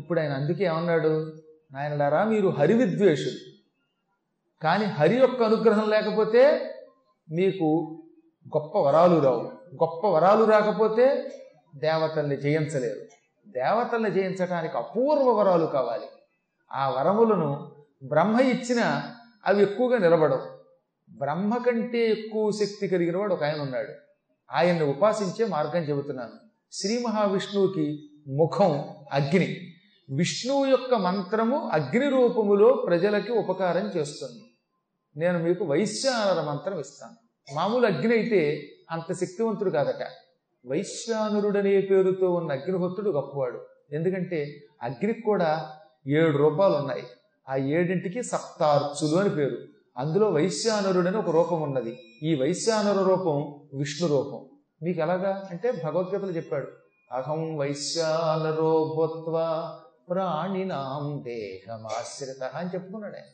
ఇప్పుడు ఆయన అందుకే ఏమన్నాడు, నాయనలారా మీరు హరి విద్వేషులు, కానీ హరి యొక్క అనుగ్రహం లేకపోతే మీకు గొప్ప వరాలు రావు, గొప్ప వరాలు రాకపోతే దేవతల్ని జయించలేరు, దేవతల్ని జయించడానికి అపూర్వ వరాలు కావాలి. ఆ వరములను బ్రహ్మ ఇచ్చినా అవి ఎక్కువగా నిలబడవు. బ్రహ్మ కంటే ఎక్కువ శక్తి కలిగిన వాడు ఒక ఆయన ఉన్నాడు, ఆయన్ని ఉపాసించే మార్గం చెబుతున్నాను. శ్రీ మహావిష్ణువుకి ముఖం అగ్ని, విష్ణువు యొక్క మంత్రము అగ్ని రూపములో ప్రజలకి ఉపకారం చేస్తుంది. నేను మీకు వైశ్యానర మంత్రం ఇస్తాను. మామూలు అగ్ని అయితే అంత శక్తివంతుడు కాదట. వైశ్యానురుడనే పేరుతో ఉన్న అగ్నిహోత్రుడు గొప్పవాడు. ఎందుకంటే అగ్నికి కూడా 7 రూపాలు ఉన్నాయి. ఆ 7ంటికి సప్తార్చులు అని పేరు. అందులో వైశ్యానరుడని ఒక రూపం ఉన్నది. ఈ వైశ్యానర రూపం విష్ణు రూపం. మీకు ఎలాగా అంటే భగవద్గీతలో చెప్పాడు, అహం వైశ్యానరో భూత్వా ప్రాణినాం దేహమాశ్రిత అని చెప్పుకున్నాడు ఆయన.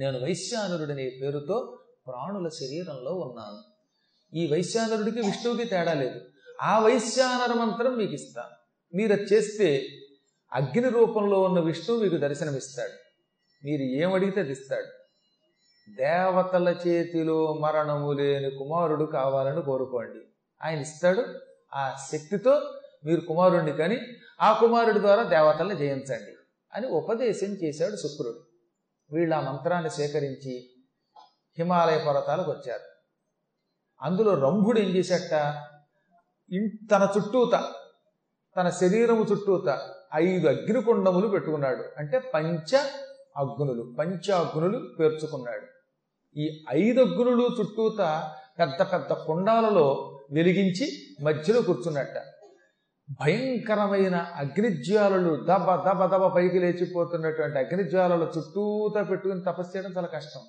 నేను వైశ్యానరుడనే పేరుతో ప్రాణుల శరీరంలో ఉన్నాను. ఈ వైశ్యానరుడికి విష్ణువుకి తేడా లేదు. ఆ వైశ్యానర మంత్రం మీకు ఇస్తాను, మీరు అది చేస్తే అగ్ని రూపంలో ఉన్న విష్ణువు మీకు దర్శనమిస్తాడు, మీరు ఏమడిగితే అది ఇస్తాడు. దేవతల చేతిలో మరణము లేని కుమారుడు కావాలని కోరుకోండి, ఆయన ఇస్తాడు. ఆ శక్తితో మీరు కుమారుణ్ణి కానీ ఆ కుమారుడి ద్వారా దేవతల్ని జయించండి అని ఉపదేశం చేశాడు శుక్రుడు. వీళ్ళు ఆ మంత్రాన్ని స్వీకరించి హిమాలయ పర్వతాలకు వచ్చారు. అందులో రంభుడు ఏం చేశాట, తన చుట్టూత, తన శరీరము చుట్టూత 5 అగ్నికుండములు పెట్టుకున్నాడు. అంటే 5 అగ్నులు పేర్చుకున్నాడు. ఈ 5 అగ్నులు చుట్టూత పెద్ద పెద్ద కుండాలలో వెలిగించి మధ్యలో కూర్చున్నట్ట. భయంకరమైన అగ్నిజ్వాలలు దబ దబ దబ పైకి లేచిపోతున్నటువంటి అగ్నిజ్వాలల చుట్టూతా పెట్టుకుని తపస్సు చేయడం చాలా కష్టం.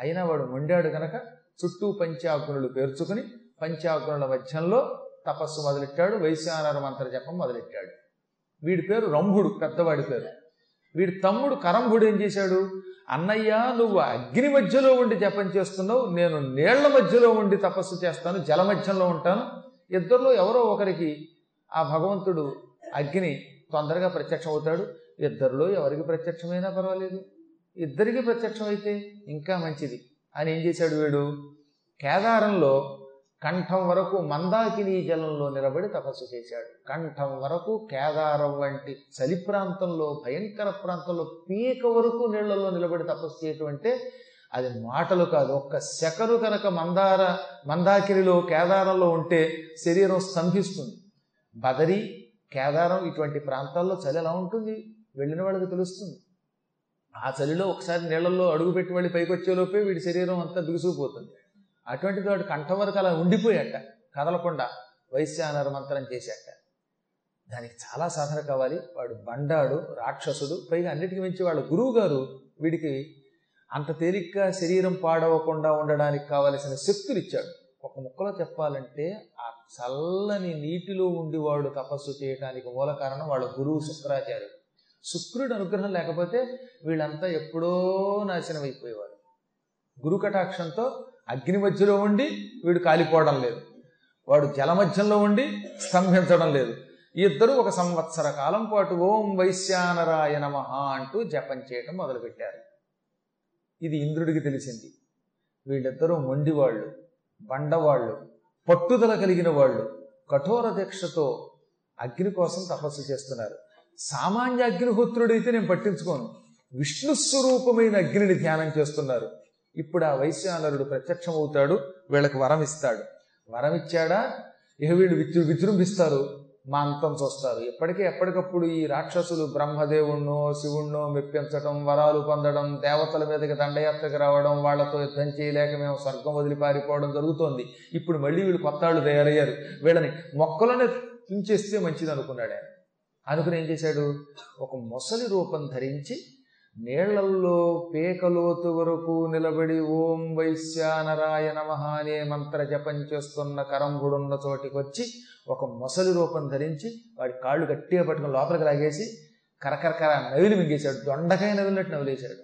అయినా వాడు మొండాడు కనుక చుట్టూ 5 అగ్నులు పేర్చుకుని 5 అగ్నుల మధ్యంలో తపస్సు మొదలెట్టాడు. వైశ్యానర మంత్ర జపం మొదలెట్టాడు. వీడి పేరు రంభుడు, పెద్దవాడి పేరు. వీడి తమ్ముడు కరంభుడు ఏం చేశాడు, అన్నయ్య నువ్వు అగ్ని మధ్యలో ఉండి జపం చేస్తున్నావు, నేను నీళ్ల మధ్యలో ఉండి తపస్సు చేస్తాను, జల మధ్యంలో ఉంటాను, ఇద్దరిలో ఎవరో ఒకరికి ఆ భగవంతుడు అగ్ని తొందరగా ప్రత్యక్షం అవుతాడు, ఇద్దరిలో ఎవరికి ప్రత్యక్షమైనా పర్వాలేదు, ఇద్దరికి ప్రత్యక్షం అయితే ఇంకా మంచిది అని ఏం చేశాడు వీడు, కేదారంలో కంఠం వరకు మందాకినీ జలంలో నిలబడి తపస్సు చేశాడు. కంఠం వరకు, కేదారం వంటి చలి ప్రాంతంలో, భయంకర ప్రాంతంలో పీక వరకు నీళ్లలో నిలబడి తపస్సు చేయటం అంటే అది మాటలు కాదు. ఒక్క శకరు కనుక మందాకినిలో కేదారంలో ఉంటే శరీరం స్తంభిస్తుంది. బదరి, కేదారం ఇటువంటి ప్రాంతాల్లో చలి ఎలా ఉంటుంది వెళ్ళిన వాళ్ళకి తెలుస్తుంది. ఆ చలిలో ఒకసారి నీళ్లలో అడుగుపెట్టి వెళ్ళి పైకి వచ్చేలోపే వీడి శరీరం అంతా బిగుసుకుపోతుంది. అటువంటిది వాడు కంఠం వరకు అలా ఉండిపోయాట, కదలకుండా వైశ్యానర మంత్రం చేశాట. దానికి చాలా సాధన కావాలి. వాడు బండాడు, రాక్షసుడు, పైగా అన్నిటికీ మించి వాళ్ళ గురువు గారు వీడికి అంత తేలిగ్గా శరీరం పాడవకుండా ఉండడానికి కావలసిన శక్తులు ఇచ్చాడు. ఒక ముక్కలో చెప్పాలంటే ఆ చల్లని నీటిలో ఉండి వాడు తపస్సు చేయడానికి మూల కారణం వాళ్ళ గురువు శుక్రాచార్యుడు. శుక్రుడు అనుగ్రహం లేకపోతే వీళ్ళంతా ఎప్పుడో నాశనం అయిపోయేవారు. గురు కటాక్షంతో అగ్ని మధ్యలో ఉండి వీడు కాలిపోవడం లేదు, వాడు జల మధ్యంలో ఉండి స్తంభించడం లేదు. ఇద్దరు 1 సంవత్సర కాలం పాటు ఓం వైశ్యానరాయ నమః అంటూ జపం చేయడం మొదలుపెట్టారు. ఇది ఇంద్రుడికి తెలిసింది. వీళ్ళిద్దరూ మొండివాళ్ళు, బండవాళ్ళు, పట్టుదల కలిగిన వాళ్ళు, కఠోర దీక్షతో అగ్ని కోసం తపస్సు చేస్తున్నారు. సామాన్య అగ్నిహోత్రుడైతే నేను పట్టించుకోను, విష్ణుస్వరూపమైన అగ్నిని ధ్యానం చేస్తున్నారు. ఇప్పుడు ఆ వైశ్యానరుడు ప్రత్యక్షం అవుతాడు, వీళ్ళకి వరం ఇస్తాడు. వరం ఇచ్చాడా, ఇక వీళ్ళు విజృంభిస్తారు, మాంతం చూస్తారు. ఎప్పటికప్పుడు ఈ రాక్షసులు బ్రహ్మదేవుణ్ణో శివుణ్ణో మెప్పించడం, వరాలు పొందడం, దేవతల మీదకి దండయాత్రకు రావడం, వాళ్లతో యుద్ధం చేయలేక మేము స్వర్గం వదిలి పారిపోవడం జరుగుతోంది. ఇప్పుడు మళ్ళీ వీళ్ళు కొత్త వాళ్ళు తయారయ్యారు, వీళ్ళని మొక్కలోనే తుంచేస్తే మంచిది అనుకున్నాడు ఆయన. అనుకుని ఏం చేశాడు, ఒక మొసలి రూపం ధరించి నీళ్లల్లో పేకలోతు వరకు నిలబడి ఓం వైశ్యానరాయ నమః అనే మంత్ర జపం చేస్తున్న కరంభుడున్న చోటికి వచ్చి ఒక మొసలి రూపం ధరించి వాడి కాళ్ళు గట్టిగా పట్టుకుని లోపలికి లాగేసి కరకరకర నవిలి మింగేశాడు. దొండకాయ నవిలినట్టు నవిలేశాడు.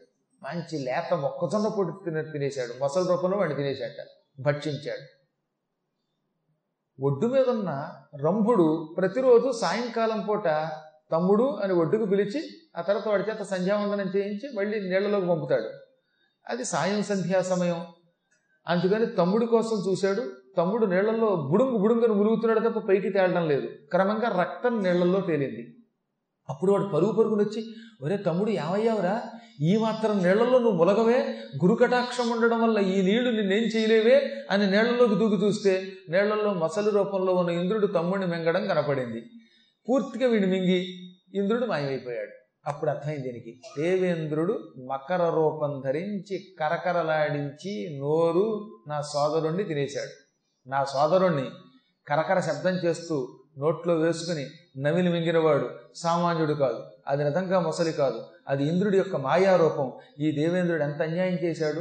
మంచి లేత మొక్కజొన్న పొడి తినేశాడు. మొసలి రూపంలో వాడిని తినేశాట, భక్షించాడు. ఒడ్డు మీద ఉన్న రంభుడు ప్రతిరోజు సాయంకాలం పూట తమ్ముడు అని ఒడ్డుకు పిలిచి ఆ తర్వాత వాడి చేత సంధ్యావందనం చేయించి మళ్ళీ నీళ్లలోకి పంపుతాడు. అది సాయం సంధ్యా సమయం. అందుకని తమ్ముడి కోసం చూశాడు. తమ్ముడు నీళ్లలో బుడుంగు బుడుంగును మురుగుతున్నాడు తప్ప పైకి తేలడం లేదు. క్రమంగా రక్తం నీళ్లలో తేలింది. అప్పుడు వాడు పరుగు పరుగులు వచ్చి, ఒరే తమ్ముడు ఏమయ్యావురా, ఈ మాత్రం నీళ్లలో నువ్వు ములగవే, గురుకటాక్షం ఉండడం వల్ల ఈ నీళ్లు నిన్నేం చేయలేవే అని నీళ్లలోకి దూకి చూస్తే నీళ్లలో మసలి రూపంలో ఉన్న ఇంద్రుడు తమ్ముడిని మింగడం కనపడింది. పూర్తిగా వీడు మింగి ఇంద్రుడు మాయమైపోయాడు. అప్పుడు అర్థమైంది దీనికి, దేవేంద్రుడు మకర రూపం ధరించి కరకరలాడించి నోరు నా సోదరుణ్ణి తినేశాడు, నా సోదరుణ్ణి కరకర శబ్దం చేస్తూ నోట్లో వేసుకుని నమిలి మింగినవాడు సామాన్యుడు కాదు, అది నిజంగా మొసలి కాదు, అది ఇంద్రుడి యొక్క మాయారూపం. ఈ దేవేంద్రుడు ఎంత అన్యాయం చేశాడు!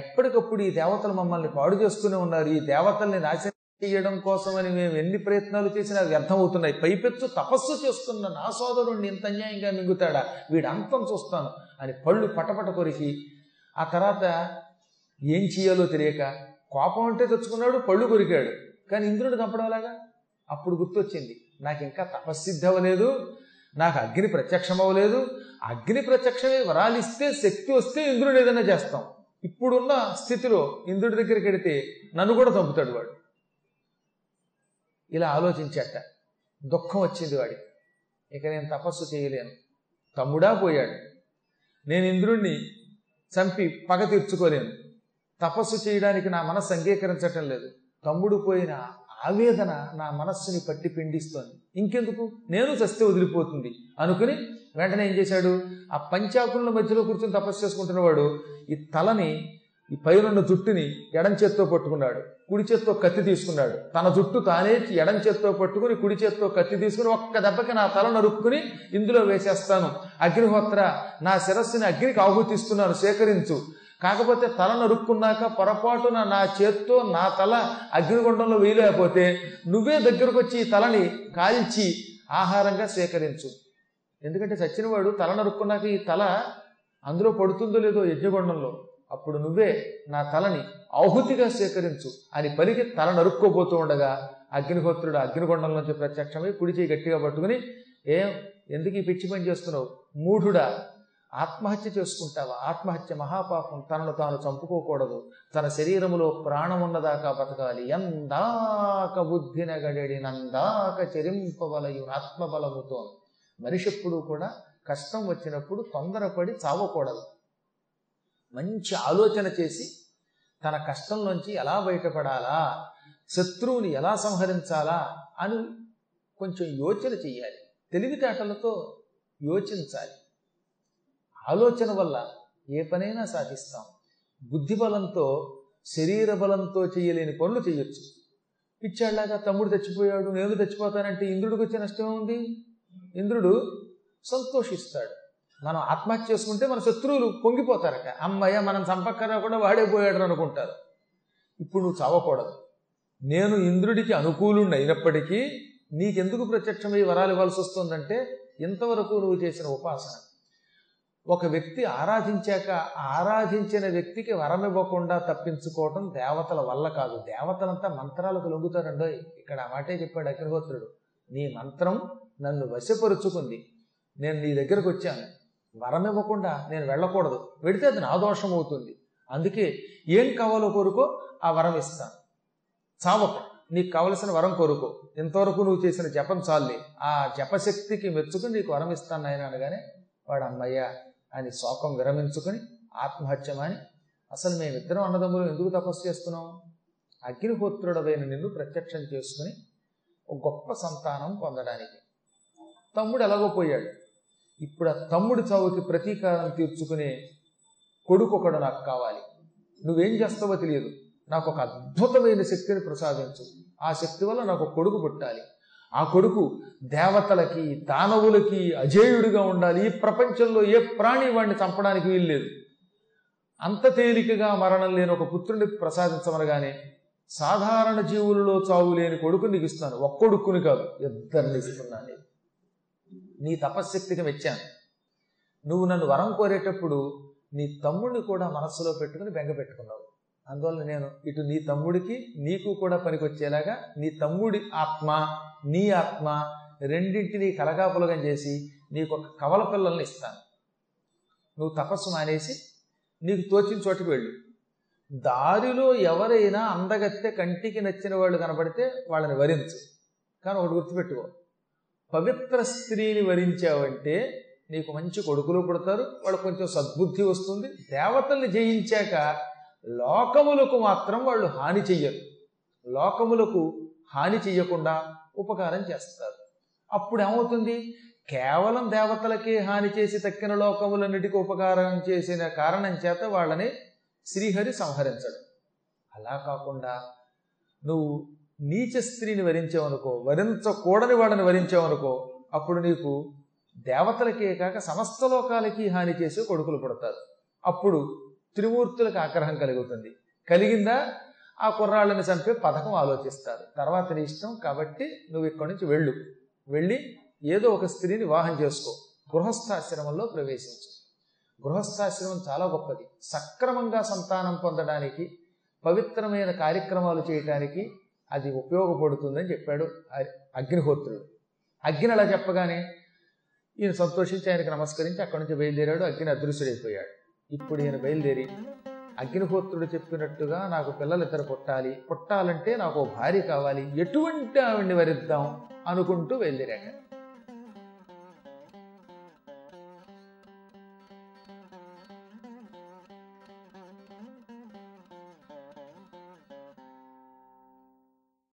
ఎప్పటికప్పుడు ఈ దేవతలు మమ్మల్ని పాడు చేస్తూనే ఉన్నారు, ఈ దేవతల్ని నాశనం చేయడం కోసమని మేము ఎన్ని ప్రయత్నాలు చేసినా వ్యర్థం అవుతున్నాయి. పైపెచ్చు తపస్సు చేస్తున్న నా సోదరుణ్ణి ఇంత అన్యాయంగా మింగుతాడా, వీడు అంతం చూస్తాను అని పళ్ళు పటపట కొరికి ఆ తర్వాత ఏం చేయాలో తెలియక కోపం అంటే తెచ్చుకున్నాడు, పళ్ళు కొరికాడు. కానీ ఇంద్రుడు చంపడం అలాగా? అప్పుడు గుర్తొచ్చింది, నాకు ఇంకా తపస్సిద్ధి అవ్వలేదు, నాకు అగ్ని ప్రత్యక్షం అవ్వలేదు, అగ్ని ప్రత్యక్షమే వరాలిస్తే శక్తి వస్తే ఇంద్రుడు ఏదైనా చేస్తాం, ఇప్పుడున్న స్థితిలో ఇంద్రుడి దగ్గరికి వెడితే నన్ను కూడా చంపుతాడు వాడు. ఇలా ఆలోచించట దుఃఖం వచ్చింది వాడికి. ఇక నేను తపస్సు చేయలేను, తమ్ముడా పోయాడు, నేను ఇంద్రుణ్ణి చంపి పగ తీర్చుకోలేను, తపస్సు చేయడానికి నా మనస్సు అంగీకరించటం లేదు, తమ్ముడు పోయిన ఆవేదన నా మనస్సుని పట్టి పిండిస్తోంది, ఇంకెందుకు నేను చస్తే వదిలిపోతుంది అనుకుని వెంటనే ఏం చేశాడు, ఆ పంచాకుల మధ్యలో కూర్చొని తపస్సు చేసుకుంటున్నవాడు ఈ తలని ఈ పైనున్న జుట్టుని ఎడం చేత్తో పట్టుకున్నాడు, కుడి చేత్తో కత్తి తీసుకున్నాడు, తన జుట్టు తానే ఎడం చేత్తో పట్టుకుని కుడి చేత్తో కత్తి తీసుకుని ఒక్క దెబ్బకి నా తల నరుక్కుని ఇందులో వేసేస్తాను, అగ్నిహోత్ర నా శిరస్సుని అగ్నికి ఆహుతిస్తున్నాను సేకరించు, కాకపోతే తల నరుక్కున్నాక పొరపాటున నా చేత్తో నా తల అగ్నిగుండంలో వేయలేకపోతే నువ్వే దగ్గరకు వచ్చి ఈ తలని కాల్చి ఆహారంగా స్వీకరించు, ఎందుకంటే చచ్చినవాడు తల నరుక్కున్నాక ఈ తల అందులో పడుతుందో లేదో యజ్ఞగుండంలో, అప్పుడు నువ్వే నా తలని ఆహుతిగా స్వీకరించు అని పలికి తల నరుక్కోబోతూ ఉండగా అగ్నిహోత్రుడు అగ్నిగుండంలోంచి ప్రత్యక్షమై కుడి చేయి గట్టిగా పట్టుకుని, ఏం ఎందుకు ఈ పిచ్చి పని చేస్తున్నావు మూఢుడా, ఆత్మహత్య చేసుకుంటావా, ఆత్మహత్య మహాపాపం, తనను తాను చంపుకోకూడదు, తన శరీరములో ప్రాణం ఉన్నదాకా బతకాలి, ఎందాక బుద్ధిన గడెడి నందాక చెరింపబలయు ఆత్మబలముతో, మనిషెప్పుడు కూడా కష్టం వచ్చినప్పుడు తొందరపడి చావకూడదు, మంచి ఆలోచన చేసి తన కష్టంలోంచి ఎలా బయటపడాలా, శత్రువుని ఎలా సంహరించాలా అని కొంచెం యోచన చెయ్యాలి, తెలివితేటలతో యోచించాలి, ఆలోచన వల్ల ఏ పనైనా సాధిస్తాం, బుద్ధి బలంతో శరీర బలంతో చేయలేని పనులు చేయొచ్చు. పిచ్చాళ్ళగా తమ్ముడు చచ్చిపోయాడు నేను చచ్చిపోతానంటే ఇంద్రుడికి వచ్చే నష్టమే ఉంది, ఇంద్రుడు సంతోషిస్తాడు. మనం ఆత్మహత్య చేసుకుంటే మన శత్రువులు పొంగిపోతారట, అమ్మయ్య మనం చంపక్కరా కూడా వాడే పోయాడని అనుకుంటారు. ఇప్పుడు నువ్వు చావకూడదు, నేను ఇంద్రుడికి అనుకూలుండి అయినప్పటికీ నీకెందుకు ప్రత్యక్షమై వరాలు ఇవ్వాల్సి వస్తుందంటే ఇంతవరకు నువ్వు చేసిన ఉపాసన. ఒక వ్యక్తి ఆరాధించాక ఆరాధించిన వ్యక్తికి వరం ఇవ్వకుండా తప్పించుకోవటం దేవతల వల్ల కాదు, దేవతలంతా మంత్రాలకు లొంగుతారండో. ఇక్కడ ఆ మాటే చెప్పాడు అగ్నిహోత్రుడు, నీ మంత్రం నన్ను వశపరుచుకుంది, నేను నీ దగ్గరకు వచ్చాను, వరం ఇవ్వకుండా నేను వెళ్ళకూడదు, వెడితే అది నా దోషం అవుతుంది, అందుకే ఏం కావాలో కోరుకో ఆ వరం ఇస్తాను, చావకు, నీకు కావలసిన వరం కోరుకో, ఇంతవరకు నువ్వు చేసిన జపం చాలే, ఆ జపశక్తికి మెచ్చుకుని నీకు వరం ఇస్తాను నాయన అనగానే వాడు అమ్మయ్యా అని శోకం విరమించుకుని ఆత్మహత్యమని, అసలు మేమిద్దరం అన్నదమ్ములు ఎందుకు తపస్సు చేస్తున్నాం, అగ్నిహోత్రుడవైన నిన్ను ప్రత్యక్షం చేసుకుని ఒక గొప్ప సంతానం పొందడానికి, తమ్ముడు ఎలాగో పోయాడు, ఇప్పుడు ఆ తమ్ముడు చావుకి ప్రతీకారం తీర్చుకునే కొడుకు ఒకడు నాకు కావాలి, నువ్వేం చేస్తావో తెలియదు, నాకు ఒక అద్భుతమైన శక్తిని ప్రసాదించు, ఆ శక్తి వల్ల నాకు కొడుకు పుట్టాలి, ఆ కొడుకు దేవతలకి దానవులకి అజేయుడిగా ఉండాలి, ఈ ప్రపంచంలో ఏ ప్రాణి వాడిని చంపడానికి వీల్లేదు, అంత తేలికగా మరణం లేని ఒక పుత్రుని ప్రసాదించమనగానే సాధారణ జీవులలో చావు లేని కొడుకు నీకు ఇస్తాను, ఒక్కొడుకుని కాదు ఇద్దరిని ఇస్తున్నాను, నీ తపశ్శక్తికి మెచ్చాను, నువ్వు నన్ను వరం కోరేటప్పుడు నీ తమ్ముడిని కూడా మనస్సులో పెట్టుకుని బెంగ పెట్టుకున్నావు, అందువల్ల నేను ఇటు నీ తమ్ముడికి నీకు కూడా పనికొచ్చేలాగా నీ తమ్ముడి ఆత్మ నీ ఆత్మ రెండింటినీ కలగాపులగం చేసి నీకు ఒక కవల పిల్లల్ని ఇస్తాను, నువ్వు తపస్సు మానేసి నీకు తోచిన చోటికి వెళ్ళు, దారిలో ఎవరైనా అందగత్తె కంటికి నచ్చిన వాళ్ళు కనబడితే వాళ్ళని వరించు. కానీ ఒకటి గుర్తుపెట్టుకో, పవిత్ర స్త్రీని వరించావంటే నీకు మంచి కొడుకులు పుడతారు, వాళ్ళు కొంచెం సద్బుద్ధి వస్తుంది, దేవతల్ని జయించాక లోకములకు మాత్రం వాళ్ళు హాని చెయ్యరు, లోకములకు హాని చెయ్యకుండా ఉపకారం చేస్తారు. అప్పుడు ఏమవుతుంది, కేవలం దేవతలకే హాని చేసి తక్కిన లోకములన్నిటికీ ఉపకారం చేసిన కారణం చేత వాళ్ళని శ్రీహరి సంహరించడం. అలా కాకుండా నువ్వు నీచ స్త్రీని వరించావనుకో, వరించకూడని వాళ్ళని వరించావనుకో, అప్పుడు నీకు దేవతలకే కాక సమస్త లోకాలకి హాని చేసి కొడుకులు పుడతారు. అప్పుడు త్రిమూర్తులకు ఆగ్రహం కలుగుతుంది. కలిగిందా? ఆ కుర్రాళ్ళని చంపే పథకం ఆలోచిస్తారు. తర్వాత నీ ఇష్టం, కాబట్టి నువ్వు ఇక్కడి నుంచి వెళ్ళు, వెళ్ళి ఏదో ఒక స్త్రీని వివాహం చేసుకో, గృహస్థాశ్రమంలో ప్రవేశించు. గృహస్థాశ్రమం చాలా గొప్పది, సక్రమంగా సంతానం పొందడానికి పవిత్రమైన కార్యక్రమాలు చేయటానికి అది ఉపయోగపడుతుందని చెప్పాడు అగ్నిహోత్రుడు. అగ్ని అలా చెప్పగానే ఈయన సంతోషించి ఆయనకు నమస్కరించి అక్కడి నుంచి బయలుదేరాడు. అగ్ని అదృశ్యుడైపోయాడు. ఇప్పుడు ఈయన బయలుదేరి అగ్నిహోత్రుడు చెప్పినట్టుగా నాకు పిల్లలు ఇద్దరు పుట్టాలి, పుట్టాలంటే నాకు భార్య కావాలి, ఎటువంటి ఆవిడ్ని వరిద్దాం అనుకుంటూ బయలుదేరాడు.